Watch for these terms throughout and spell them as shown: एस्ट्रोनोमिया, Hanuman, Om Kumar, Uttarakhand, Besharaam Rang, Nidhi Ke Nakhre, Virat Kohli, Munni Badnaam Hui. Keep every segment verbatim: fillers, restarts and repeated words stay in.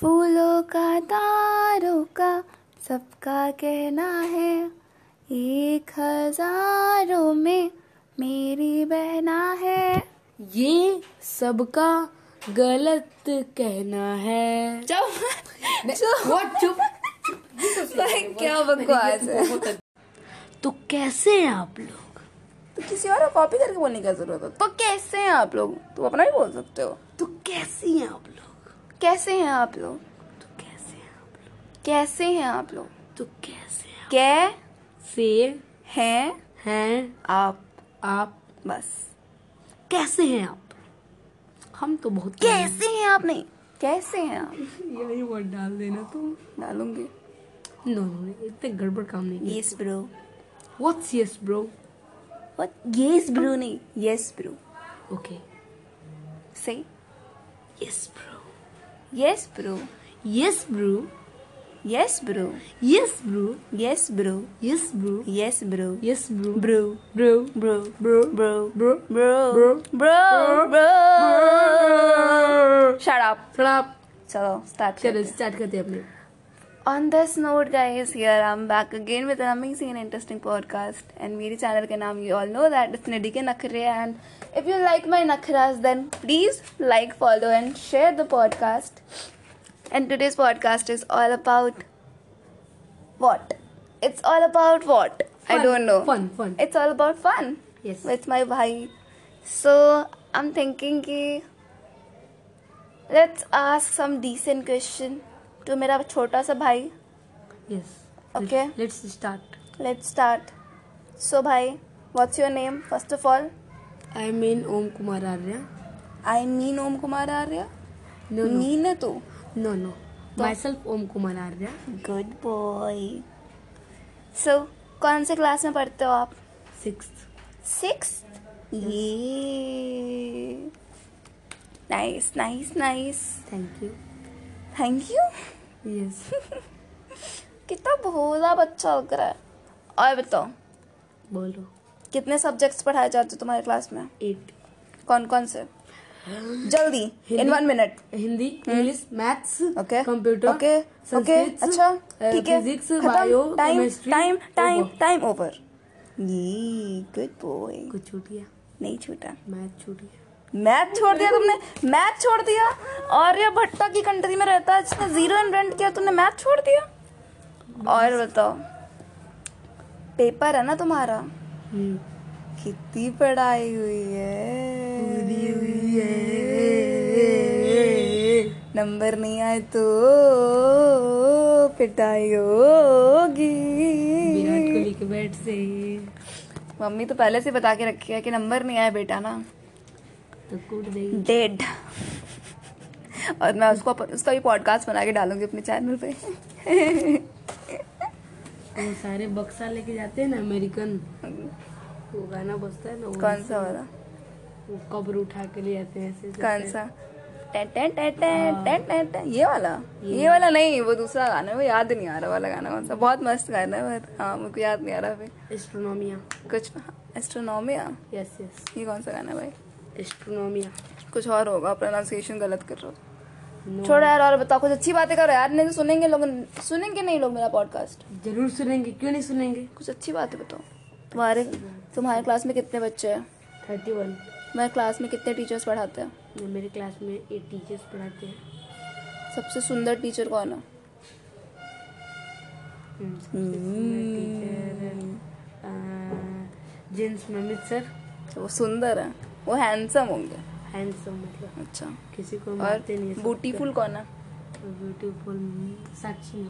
फूलों का तारों का सबका कहना है, एक हजारों में मेरी बहना है। ये सबका गलत कहना है। चुप चुप क्या बकवास है। तो कैसे हैं आप लोग? तो किसी और को कॉपी करके बोलने की जरूरत है। तो कैसे हैं आप लोग? तुम अपना ही बोल सकते हो। तो कैसी हैं आप लोग? कैसे हैं आप लोग? तो कैसे हैं आप लोग? कैसे हैं आप लोग? तो कैसे कै से हैं हैं आप आप बस कैसे हैं आप? हम तो बहुत कैसे हैं आप? नहीं, कैसे हैं आप? ये नहीं वर्ड डाल देना। तुम डालूंगी? नो नो, इतने गड़बड़ काम नहीं। Yes bro. What's yes bro? What yes bro? नहीं, yes bro. Okay, say yes bro. Yes bro. Yes bro. Yes bro. Yes bro. Yes bro. Yes bro. Yes bro. Yes bro. Bro bro bro bro bro bro bro bro. Shut up shut up. चलो start चलो start करते हैं अपने। On this note guys, here I'm back again with an amazing and interesting podcast, and मेरे channel का नाम you all know that it's Nidhi Ke Nakhre, and if you like my nakhras then please like, follow and share the podcast. And today's podcast is all about what? It's all about what? Fun, I don't know. Fun, fun. It's all about fun. Yes. With my bhai. So I'm thinking कि let's ask some decent question. तो मेरा छोटा सा भाई। Yes. Okay, let's start let's start so भाई, what's your name? First of all I mean Om Kumar Arya. I mean Om Kumar Arya. No mean है तो no no myself Om Kumar Arya. Good boy. So कौन से क्लास में पढ़ते हो आप? सिक्स्थ। सिक्स्थ? ये nice nice nice. Thank you thank you. Yes. कितना भोला बच्चा लग रहा है। और बताओ। बोलो। कितने सब्जेक्ट्स पढ़ाए जाते हैं तुम्हारे क्लास में? एट। कौन कौन से? जल्दी, in one minute. Hindi, English, maths, computer, okay okay, अच्छा ठीक है, physics, bio, chemistry. Time time time over. ये गुड बॉय। कुछ छूट गया? नहीं छूटा। मैथ छूट गया। मैथ छोड़ दिया तुमने? मैथ छोड़ दिया? और ये भट्टा की कंट्री में रहता है जिसने जीरो इन्वेंट किया, तुमने मैथ छोड़ दिया? और बताओ, पेपर है ना तुम्हारा? कितनी पढ़ाई हुई है? पूरी हुई है। नंबर नहीं आए तो पिटाई होगी। विराट कोहली के बैट से। मम्मी तो पहले से बता के रखी है कि नंबर नहीं आए बेटा ना तो कूट देगी। डेड। और मैं उसको उसका भी पॉडकास्ट बना के डालूंगी अपने चैनल पे। वो सारे बक्सा लेके जाते हैं ना अमेरिकन, वो गाना बजता है ना, कौन सा वाला, वो कब्र उठा के ले जाते हैं ऐसे, कौन सा टें टें टें टें टें, ये वाला? ये वाला नहीं, वो दूसरा गाना है, वो याद नहीं आ रहा वाला गाना कौन सा, बहुत मस्त गाना है। हाँ, मुझे याद नहीं आ रहा भाई। एस्ट्रोनोमिया कुछ? एस्ट्रोनोमिया। Yes yes. ये कौन सा गाना है भाई? एस्ट्रोनोमिया। कुछ और होगा, प्रोनाउंसिएशन गलत कर रहा हूँ। छोड़ यार, और बताओ, कुछ अच्छी बातें करो यार, नहीं तो सुनेंगे लोग। सुनेंगे नहीं लोग मेरा पॉडकास्ट? जरूर सुनेंगे, क्यों नहीं सुनेंगे। कुछ अच्छी बातें बताओ। तुम्हारे तुम्हारे क्लास में कितने बच्चे हैं? Thirty one. तुम्हारे क्लास में कितने टीचर्स पढ़ाते हैं? मेरे क्लास में एट टीचर्स पढ़ाते हैं। सबसे सुंदर टीचर कौन है? जेंट्स में अमित सर। वो सुंदर है? वो हैंडसम होंगे? हैंडसम मतलब अच्छा, किसी को मारते नहीं। ब्यूटीफुल कौन है? Beautiful Sakshi.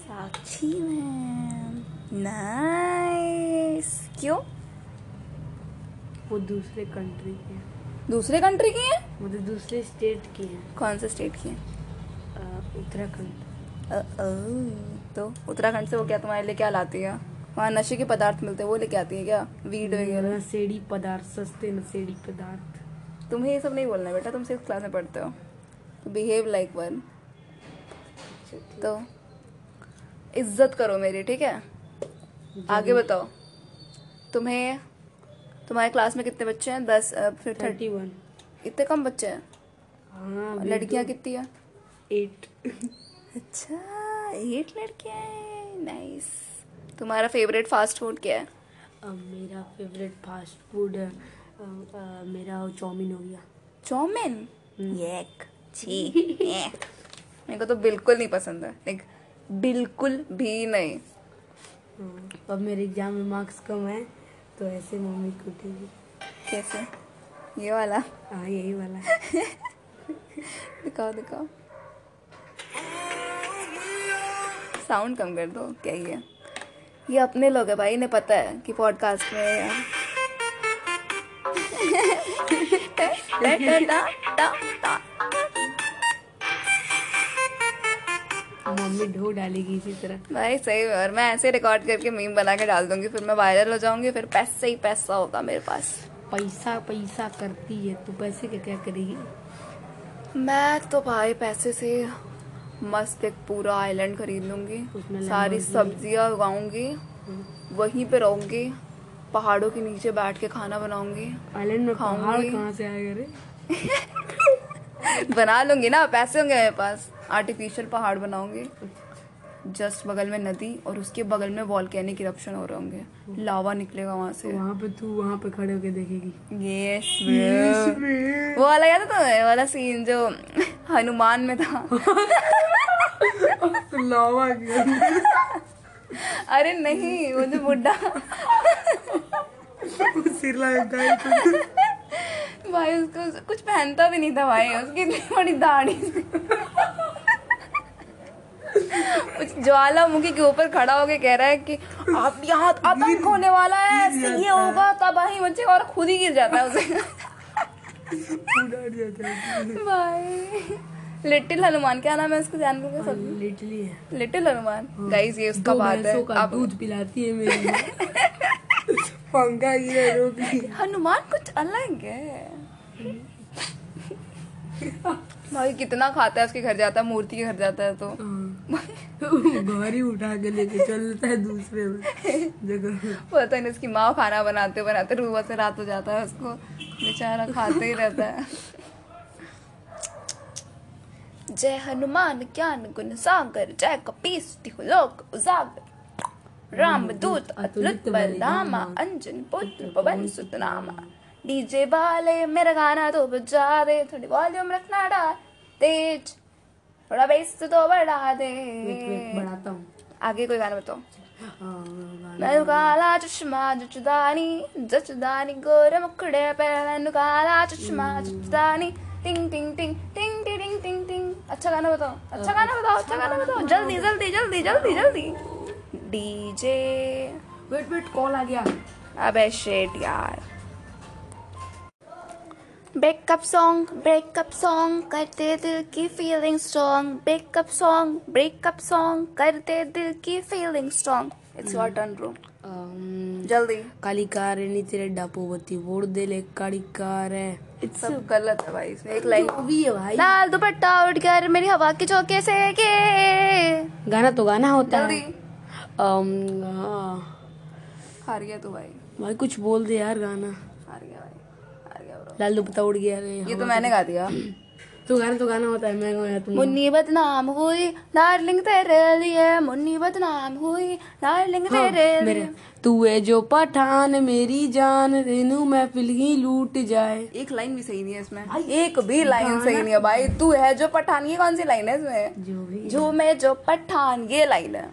Sakshi ma'am nice. क्यों? वो दूसरे कंट्री की है। दूसरे कंट्री की है? मतलब दूसरे स्टेट की है। कौन से स्टेट की है? उत्तराखंड। तो उत्तराखंड से वो क्या तुम्हारे लिए क्या लाती है? वहाँ नशे के पदार्थ मिलते हैं, वो लेके आती है क्या? वीड वगैरह, नशेड़ी पदार्थ, सस्ते नशेड़ी पदार्थ। तुम्हें ये सब नहीं बोलना है बेटा, तुम सिक्स क्लास में पढ़ते हो, तो बिहेव लाइक वन। तो इज्जत करो मेरी, ठीक है? आगे बताओ, तुम्हें तुम्हारे क्लास में कितने बच्चे हैं? दस? फिर थर्टी वन। इतने कम बच्चे हैं? लड़कियाँ कितनी है? एट। अच्छा एट लड़कियाँ हैं, नाइस। तुम्हारा फेवरेट फास्ट फूड क्या है? uh, मेरा favourite fast food uh, uh, मेरा चाउमीन हो गया। चाउमीन? येक छी येक, मेरे को तो बिल्कुल नहीं पसंद है, लाइक बिल्कुल भी नहीं। अब मेरे एग्जाम में मार्क्स कम है तो ऐसे मम्मी कूटेगी। कैसे? ये वाला? हाँ यही वाला। दिखाओ दिखाओ, साउंड कम कर दो। क्या ये ये अपने लोग है भाई, इन्हें पता है कि पॉडकास्ट में यार मम्मी ढो डालेगी इसी तरह भाई, सही है। और मैं ऐसे रिकॉर्ड करके मीम बना के डाल दूंगी, फिर मैं वायरल हो जाऊंगी, फिर पैसा ही पैसा होगा मेरे पास। पैसा पैसा करती है तू, पैसे का क्या करेगी? मैं तो भाई पैसे से मस्त एक पूरा आइलैंड खरीद लूंगी, सारी सब्जियां उगाऊंगी, वहीं पे रहूंगी, पहाड़ों के नीचे बैठ के खाना बनाऊंगी। आइलैंड में खाऊंगी, कहाँ से आएगा रे? बना लूंगी ना, पैसे होंगे मेरे पास, आर्टिफिशियल पहाड़ बनाऊंगी। जस्ट बगल में नदी और उसके बगल में वॉल्केनिक इरप्शन हो रहे होंगे, लावा निकलेगा वहाँ से। वहाँ पे तू वहाँ पे खड़े होके देखेगी। ये yes, वो वाला याद है तुम्हें वाला सीन जो हनुमान में था? लावा अरे नहीं, वो जो बुड्ढा भाई उसको कुछ पहनता भी नहीं था भाई, उसकी इतनी बड़ी दाढ़ी ज्वालामुखी के ऊपर खड़ा होके कह रहा है कि आप यहाँ आतंक होने वाला है, ये होगा, तबाही मचेगा, और खुद ही गिर जाता है उसे भाई। लिटिल हनुमान, क्या नाम है उसको? जानबूझ के लिटिल ही है, लिटिल हनुमान। गाइस ये उसका बात है, आप दूध पिलाती है मेरी पंखा ये रोगी हनुमान कुछ अलग है भाई। कितना खाता है, उसके घर जाता है, मूर्ति के घर जाता है तो भारी उठा के लेके चलता है दूसरे जगह। पता नहीं उसकी माँ खाना बनाते बनाते रुबा से रात हो जाता है, उसको बेचारा खाते ही रहता है। जय हनुमान ज्ञान गुण सागर, जय कपीश लोक उजागर, राम दूत अतुलित बलधामा, अंजन पुत्र पवन सुत नामा। डीजे वाले मेरा गाना तो बजा दे, थोड़ी वॉल्यूम रखना डाल तेज, थोड़ा बेस तो बढ़ा दे। बढ़ाता हूँ, आगे कोई गाना बताओ। मैनू काला चश्मा जचदानी, जचदानी गोरे मुखड़े पे, मैनू काला चश्मा जचदानी, टिंग टिंग टिंग टिंग टिंग टिंग टिंग। अच्छा गाना बताओ, अच्छा गाना बताओ, अच्छा गाना बताओ, जल्दी जल्दी जल्दी जल्दी जल्दी। डीजे वेट वेट, कॉल आ गया। अबे शेट यार, ब्रेकअप सॉन्ग, ब्रेकअप सॉन्ग करते दिल की feeling strong, breakup song, breakup song करते दिल की feeling strong. It's your turn bro, जल्दी। काली कार है नी तेरे डापोवती, वोड़ दे ले काली कार है। इट्स सब गलत है भाई, इसमें एक लाइन भी है भाई। लाल दुपट्टा उड़ कर मेरी हवा के चौके से के, गाना तो गाना होता है। हार गया तो भाई, भाई कुछ बोल दे यार, गाना हार गया भाई। लाल दुपट्टा उड़ गया, ये तो मैंने गा दिया। तो गाना तो गाना होता है, मैं गाया तुम। मुन्नी बदनाम हुई डार्लिंग तेरे लिए, मुन्नी बदनाम हुई डार्लिंग तेरे लिए, तू है जो पठान मेरी जान, रेनू महफिल ही लूट जाए। एक लाइन भी सही नहीं है इसमें, एक भी लाइन सही नहीं है भाई। तू है जो पठान, ये कौन सी लाइन है इसमें? जो मैं जो पठान, ये लाइन है।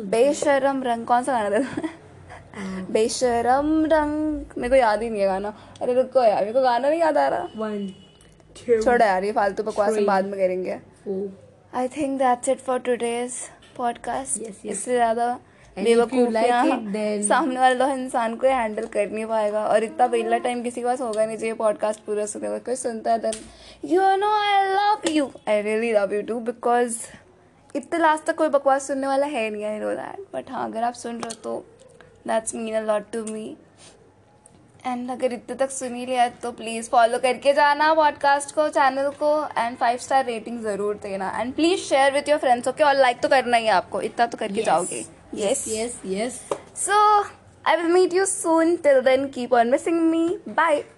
बेशरम रंग, कौन सा गाना था? बेशरम रंग, मेरे को याद ही नहीं है गाना। अरे रुको यार, मेरे को गाना नहीं याद आ रहा। One, two, छोड़ा यार, ये फालतू बकवास बाद में करेंगे। I think that's it for today's podcast. इससे ज्यादा बेवकूफियां सामने वाला इंसान को हैंडल कर नहीं पाएगा, और इतना वेला टाइम किसी के पास होगा नहीं चाहिए पॉडकास्ट पूरा सुनने का। कोई सुनता है then you know I love you, I really love you too, because इतने लास्ट तक कोई बकवास सुनने वाला है नहीं। आई नो दैट, बट हाँ अगर आप सुन रहे हो तो That's mean a lot to me. And अगर इतने तक सुन ही लिया तो प्लीज़ फॉलो करके जाना पॉडकास्ट को, चैनल को, एंड फाइव स्टार रेटिंग ज़रूर देना, and please share with your friends okay. और लाइक तो करना ही है आपको, इतना तो करके जाओगे। Yes yes yes. So I will meet you soon, till then keep on missing me, bye.